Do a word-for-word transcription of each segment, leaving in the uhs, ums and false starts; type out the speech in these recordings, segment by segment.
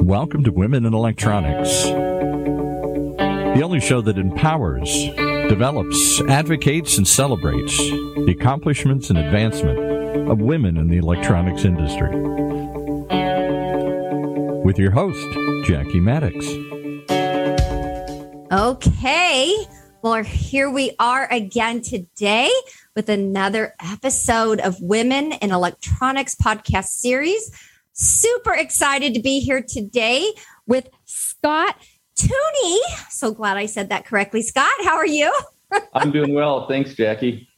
Welcome to Women in Electronics, the only show that empowers, develops, advocates, and celebrates the accomplishments and advancement of women in the electronics industry. With your host, Jackie Maddox. Okay, well, here we are again today with another episode of Women in Electronics podcast series. Super excited to be here today with Scott Tooney. So glad I said that correctly. Scott, how are you? I'm doing well. Thanks, Jackie.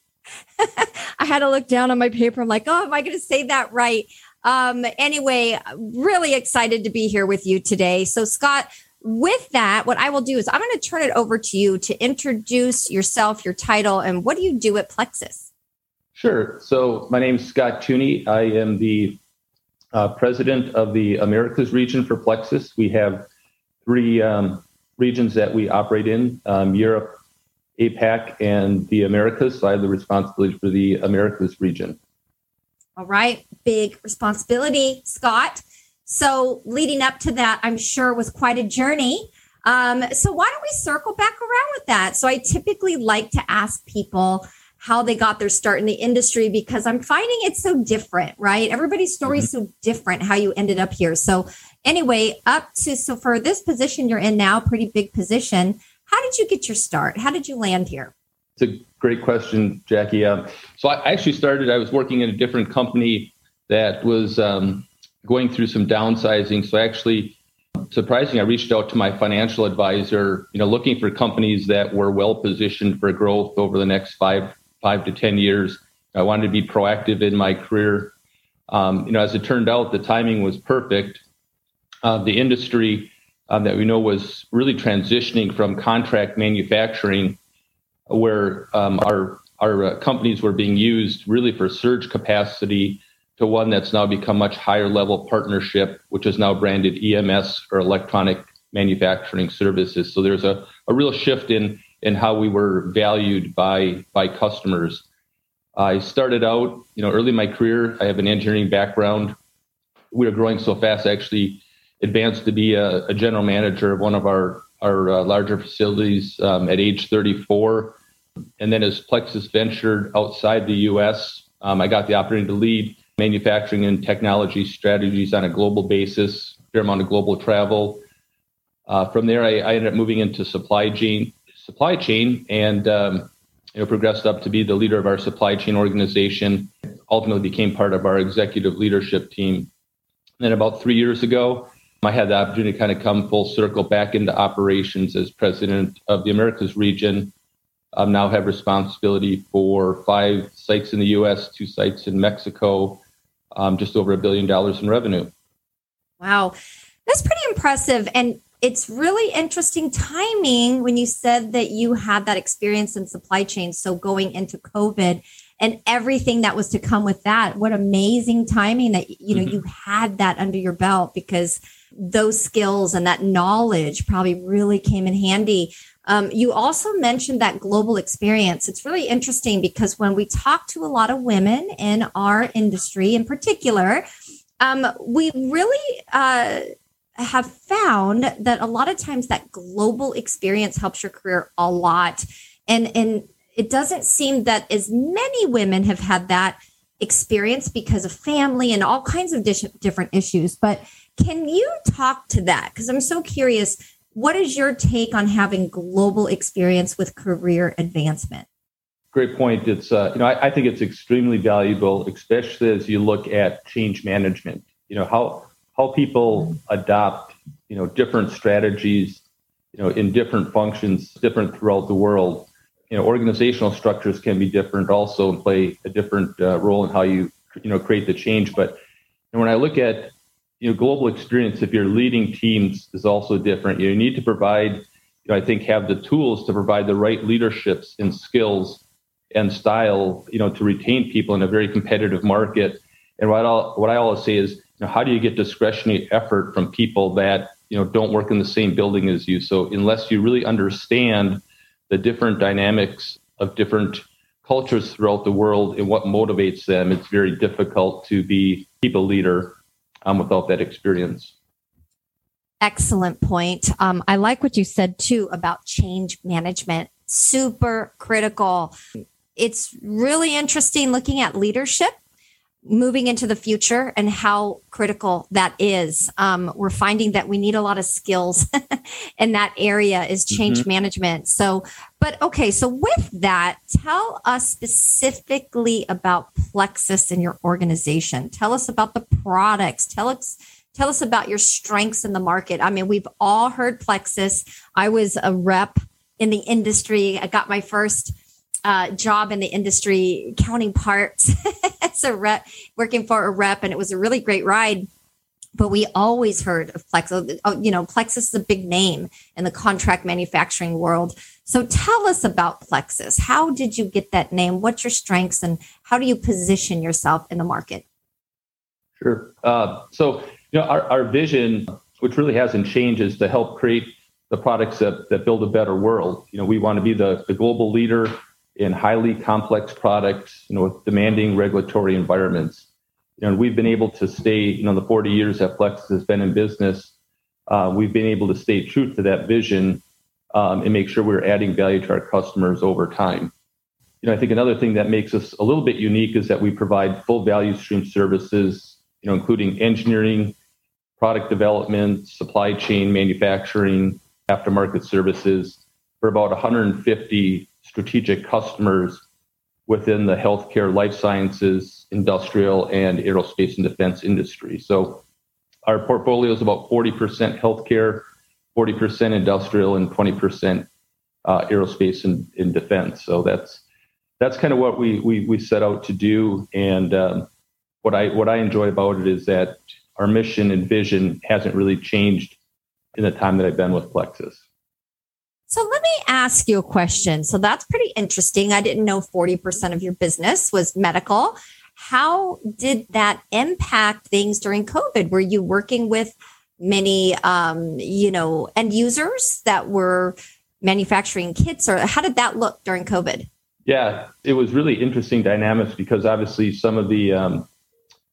I had to look down on my paper. I'm like, oh, am I going to say that right? Um, anyway, really excited to be here with you today. So, Scott, with that, what I will do is I'm going to turn it over to you to introduce yourself, your title, and what do you do at Plexus? Sure. So my name is Scott Tooney. I am the uh, president of the Americas region for Plexus. We have three um, regions that we operate in, um, Europe, A PAC, and the Americas. So I have the responsibility for the Americas region. All right. Big responsibility, Scott. So leading up to that, I'm sure was quite a journey. Um, so why don't we circle back around with that? So I typically like to ask people how they got their start in the industry, because I'm finding it's so different, right? Everybody's story is mm-hmm. so different, how you ended up here. So anyway, up to, so for this position you're in now, pretty big position, how did you get your start? How did you land here? It's a great question, Jackie. Um, so I actually started, I was working in a different company that was um, going through some downsizing. So actually, surprisingly, I reached out to my financial advisor, you know, looking for companies that were well-positioned for growth over the next five, five to ten years. I wanted to be proactive in my career. Um, you know, as it turned out, the timing was perfect. Uh, the industry Um, that we know was really transitioning from contract manufacturing, where um, our our uh, companies were being used really for surge capacity, to one that's now become much higher level partnership, which is now branded E M S, or electronic manufacturing services. So there's a, a real shift in in how we were valued by by customers. I started out, you know, early in my career. I have an engineering background. We were growing so fast, actually. Advanced to be a, a general manager of one of our, our uh, larger facilities um, at age thirty-four. And then as Plexus ventured outside the U S, um, I got the opportunity to lead manufacturing and technology strategies on a global basis, fair amount of global travel. Uh, from there, I, I ended up moving into supply chain, supply chain and um, you know, progressed up to be the leader of our supply chain organization, ultimately became part of our executive leadership team. And then about three years ago, I had the opportunity to kind of come full circle back into operations as president of the Americas region. I now have responsibility for five sites in the U S, two sites in Mexico, um, just over a billion dollars in revenue. Wow. That's pretty impressive. And it's really interesting timing when you said that you had that experience in supply chain. So going into COVID and everything that was to come with that, what amazing timing that, you know, mm-hmm. you had that under your belt, because those skills and that knowledge probably really came in handy. Um, you also mentioned that global experience. It's really interesting, because when we talk to a lot of women in our industry in particular, um, we really uh, have found that a lot of times that global experience helps your career a lot. And, and it doesn't seem that as many women have had that experience because of family and all kinds of dish- different issues. But can you talk to that? Because I'm so curious, what is your take on having global experience with career advancement? Great point. It's uh, you know I, I think it's extremely valuable, especially as you look at change management. You know how how people adopt you know different strategies, you know in different functions, different throughout the world. You know organizational structures can be different also, and play a different uh, role in how you you know create the change. But when I look at You know, global experience, if you're leading teams, is also different. You need to provide, you know, I think, have the tools to provide the right leaderships and skills and style, you know, to retain people in a very competitive market. And what I what I always say is, you know, how do you get discretionary effort from people that, you know, don't work in the same building as you? So unless you really understand the different dynamics of different cultures throughout the world and what motivates them, it's very difficult to be people leader um, without that experience. Excellent point. Um, I like what you said too about change management. Super critical. It's really interesting looking at leadership moving into the future and how critical that is. Um, we're finding that we need a lot of skills in that area is change mm-hmm. management. So, but okay. So with that, tell us specifically about Plexus and your organization. Tell us about the products. Tell us, tell us about your strengths in the market. I mean, we've all heard Plexus. I was a rep in the industry. I got my first Uh, job in the industry, counting parts as a rep, working for a rep. And it was a really great ride. But we always heard of Plexus. You know, Plexus is a big name in the contract manufacturing world. So tell us about Plexus. How did you get that name? What's your strengths and how do you position yourself in the market? Sure. Uh, so, you know, our, our vision, which really hasn't changed, is to help create the products that, that build a better world. You know, we want to be the, the global leader in highly complex products, you know, with demanding regulatory environments. You know, and we've been able to stay, you know, the forty years that Plexus has been in business, uh, we've been able to stay true to that vision um, and make sure we're adding value to our customers over time. You know, I think another thing that makes us a little bit unique is that we provide full value stream services, you know, including engineering, product development, supply chain, manufacturing, aftermarket services for about one hundred fifty strategic customers within the healthcare, life sciences, industrial, and aerospace and defense industry. So our portfolio is about forty percent healthcare, forty percent industrial, and twenty percent uh, aerospace and, and defense. So that's that's kind of what we we, we set out to do. And um, what I what I enjoy about it is that our mission and vision hasn't really changed in the time that I've been with Plexus. So let me ask you a question. So that's pretty interesting. I didn't know forty percent of your business was medical. How did that impact things during COVID? Were you working with many, um, you know, end users that were manufacturing kits, or how did that look during COVID? Yeah, it was really interesting dynamics because obviously some of the um,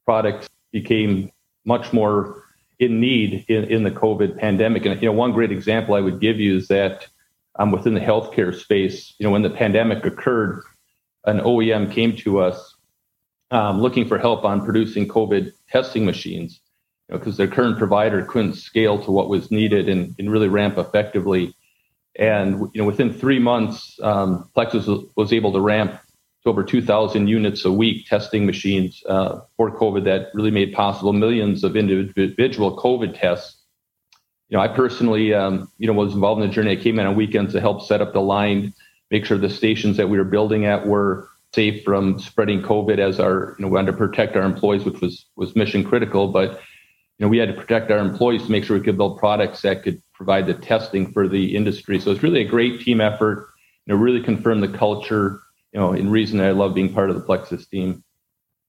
products became much more in need in, in the COVID pandemic. And, you know, one great example I would give you is that Um, within the healthcare space, you know, when the pandemic occurred, an O E M came to us um, looking for help on producing COVID testing machines, you know, because their current provider couldn't scale to what was needed and, and really ramp effectively. And, you know, within three months, um, Plexus was, was able to ramp to over two thousand units a week testing machines uh, for COVID that really made possible millions of individual COVID tests. You know, I personally, um, you know, was involved in the journey. I came in on weekends to help set up the line, make sure the stations that we were building at were safe from spreading COVID as our, you know, we wanted to protect our employees, which was was mission critical. But, you know, we had to protect our employees to make sure we could build products that could provide the testing for the industry. So it's really a great team effort, you know, really confirmed the culture, you know, and reason that I love being part of the Plexus team.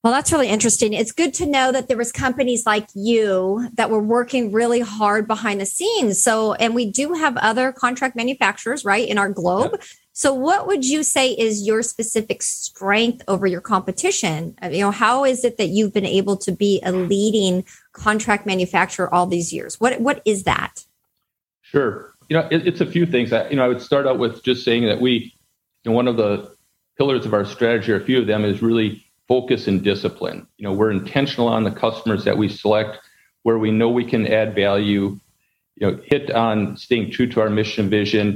Well, that's really interesting. It's good to know that there was companies like you that were working really hard behind the scenes. So, and we do have other contract manufacturers, right, in our globe. Yep. So what would you say is your specific strength over your competition? You know, how is it that you've been able to be a leading contract manufacturer all these years? What What is that? Sure. You know, it, it's a few things. I, you know, I would start out with just saying that we, you know, one of the pillars of our strategy, or a few of them, is really focus and discipline. You know, we're intentional on the customers that we select, where we know we can add value, you know, hit on staying true to our mission vision.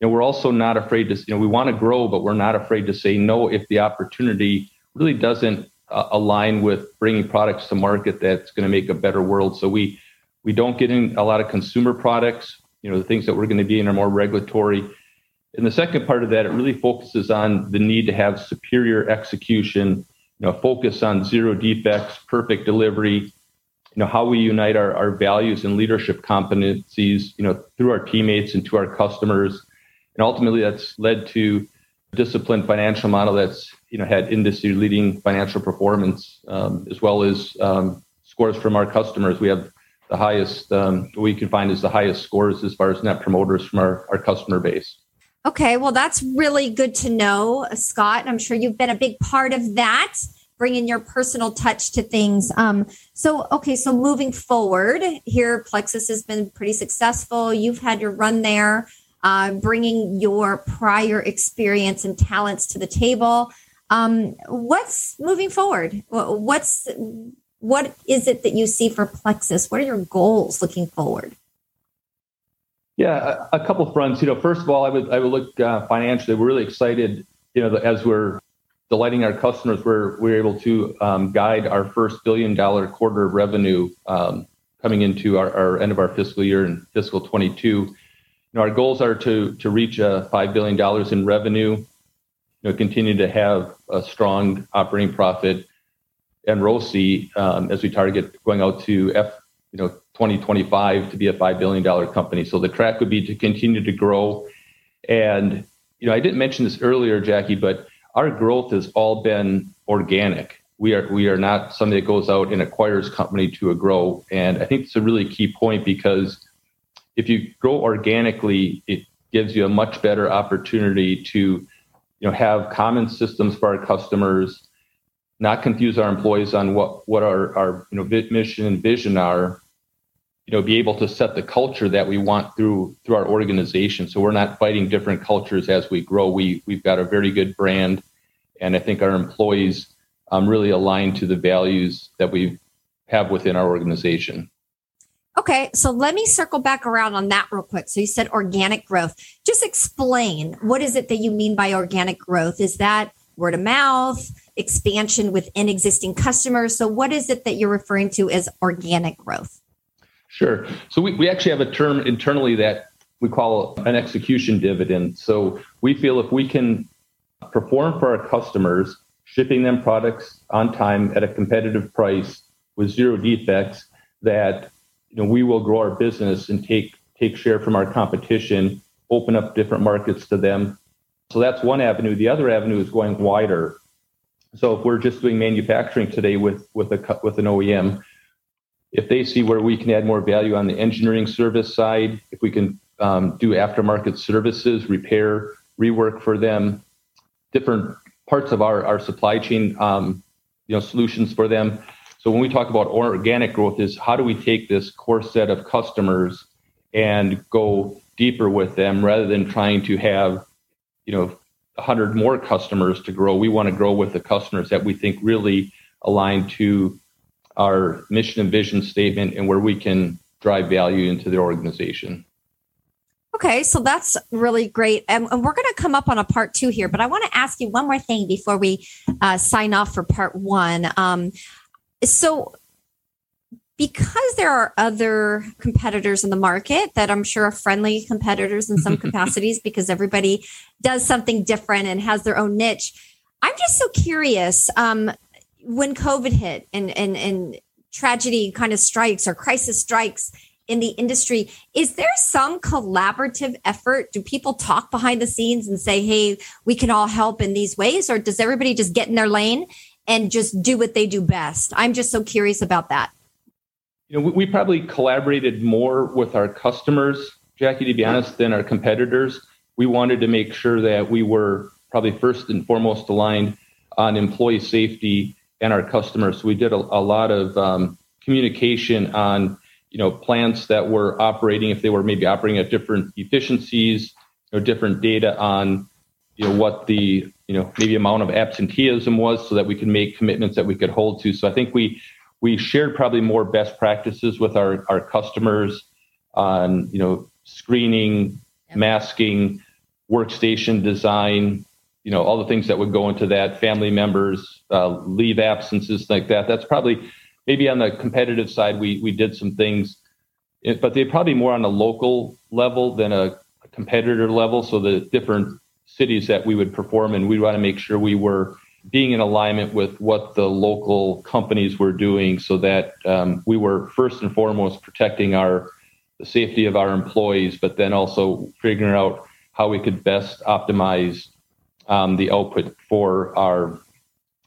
And we're also not afraid to, you know, we want to grow, but we're not afraid to say no if the opportunity really doesn't uh, align with bringing products to market that's going to make a better world. So we we don't get in a lot of consumer products, you know, the things that we're going to be in are more regulatory. And the second part of that, it really focuses on the need to have superior execution, you know, focus on zero defects, perfect delivery, you know, how we unite our, our values and leadership competencies, you know, through our teammates and to our customers. And ultimately that's led to a disciplined financial model that's, you know, had industry leading financial performance, um, as well as um, scores from our customers. We have the highest, um, what we can find is the highest scores as far as net promoters from our, our customer base. Okay, well, that's really good to know, Scott. I'm sure you've been a big part of that. bringing your personal touch to things. Um, so, okay, so moving forward here, Plexus has been pretty successful. You've had your run there, uh, bringing your prior experience and talents to the table. Um, what's moving forward? What's what is it that you see for Plexus? What are your goals looking forward? Yeah, a, a couple fronts. You know, first of all, I would I would look uh, financially. We're really excited. You know, as we're delighting our customers, we're we're able to um, guide our first billion dollar quarter of revenue um, coming into our, our end of our fiscal year in fiscal twenty-two. You know, our goals are to to reach a uh, five billion dollars in revenue. You know, continue to have a strong operating profit and R O I C um, as we target going out to F. You know. twenty twenty-five to be a five billion dollars company. So the track would be to continue to grow. And, you know, I didn't mention this earlier, Jackie, but our growth has all been organic. We are, we are not somebody that goes out and acquires company to a grow. And I think it's a really key point because if you grow organically, it gives you a much better opportunity to, you know, have common systems for our customers, not confuse our employees on what, what our, our, you know, mission and vision are, you know, be able to set the culture that we want through through our organization. So we're not fighting different cultures as we grow. We, we've got a very good brand. And I think our employees um, really align to the values that we have within our organization. Okay, so let me circle back around on that real quick. So you said organic growth. Just explain, what is it that you mean by organic growth? Is that word of mouth, expansion within existing customers? So what is it that you're referring to as organic growth? Sure. So we, we actually have a term internally that we call an execution dividend. So we feel if we can perform for our customers, shipping them products on time at a competitive price with zero defects, that, you know, we will grow our business and take take share from our competition, open up different markets to them. So that's one avenue. The other avenue is going wider. So if we're just doing manufacturing today with with a with an O E M, if they see where we can add more value on the engineering service side, if we can um, do aftermarket services, repair, rework for them, different parts of our, our supply chain, um, you know, solutions for them. So when we talk about organic growth, is how do we take this core set of customers and go deeper with them rather than trying to have, you know, one hundred more customers to grow. We want to grow with the customers that we think really align to our mission and vision statement and where we can drive value into the organization. Okay, so that's really great. And, and we're going to come up on a part two here, but I want to ask you one more thing before we uh, sign off for part one. Um, so because there are other competitors in the market that I'm sure are friendly competitors in some capacities because everybody does something different and has their own niche, I'm just so curious. Um, when COVID hit and, and, and tragedy kind of strikes or crisis strikes in the industry, is there some collaborative effort? Do people talk behind the scenes and say, hey, we can all help in these ways? Or does everybody just get in their lane and just do what they do best? I'm just so curious about that. You know, we, we probably collaborated more with our customers, Jackie, to be honest, than our competitors. We wanted to make sure that we were probably first and foremost aligned on employee safety and our customers. So we did a, a lot of um, communication on, you know, plants that were operating, if they were maybe operating at different efficiencies or different data on, you know, what the, you know, maybe amount of absenteeism was so that we could make commitments that we could hold to. So I think we we shared probably more best practices with our, our customers on, you know, screening, masking, workstation design, you know, all the things that would go into that, family members, uh, leave absences like that. That's probably maybe on the competitive side, we we did some things, but they're probably more on a local level than a competitor level. So the different cities that we would perform in, we want to make sure we were being in alignment with what the local companies were doing so that um, we were first and foremost protecting our the safety of our employees, but then also figuring out how we could best optimize Um, the output for our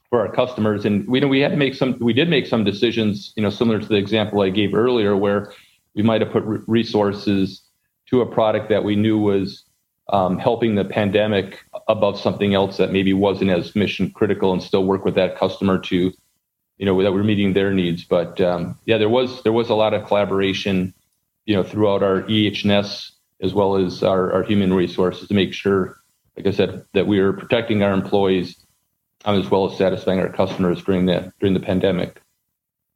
for our customers. And we you know we had to make some we did make some decisions, you know, similar to the example I gave earlier, where we might have put re- resources to a product that we knew was um, helping the pandemic above something else that maybe wasn't as mission critical, and still work with that customer to, you know, that we're meeting their needs. But um, yeah, there was there was a lot of collaboration, you know, throughout our E H and S as well as our, our human resources to make sure, like I said, that we are protecting our employees um, as well as satisfying our customers during the during the pandemic.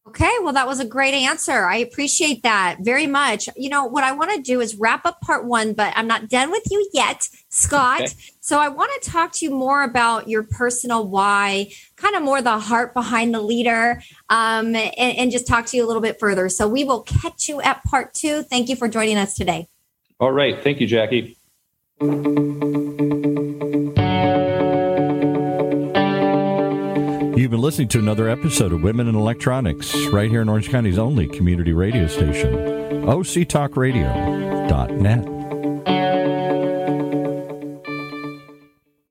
Okay, well, that was a great answer. I appreciate that very much. You know, what I want to do is wrap up part one, but I'm not done with you yet, Scott. Okay. So I want to talk to you more about your personal why, kind of more the heart behind the leader, um, and, and just talk to you a little bit further. So we will catch you at part two. Thank you for joining us today. All right. Thank you, Jackie. You've been listening to another episode of Women in Electronics, right here in Orange County's only community radio station, O C Talk Radio dot net.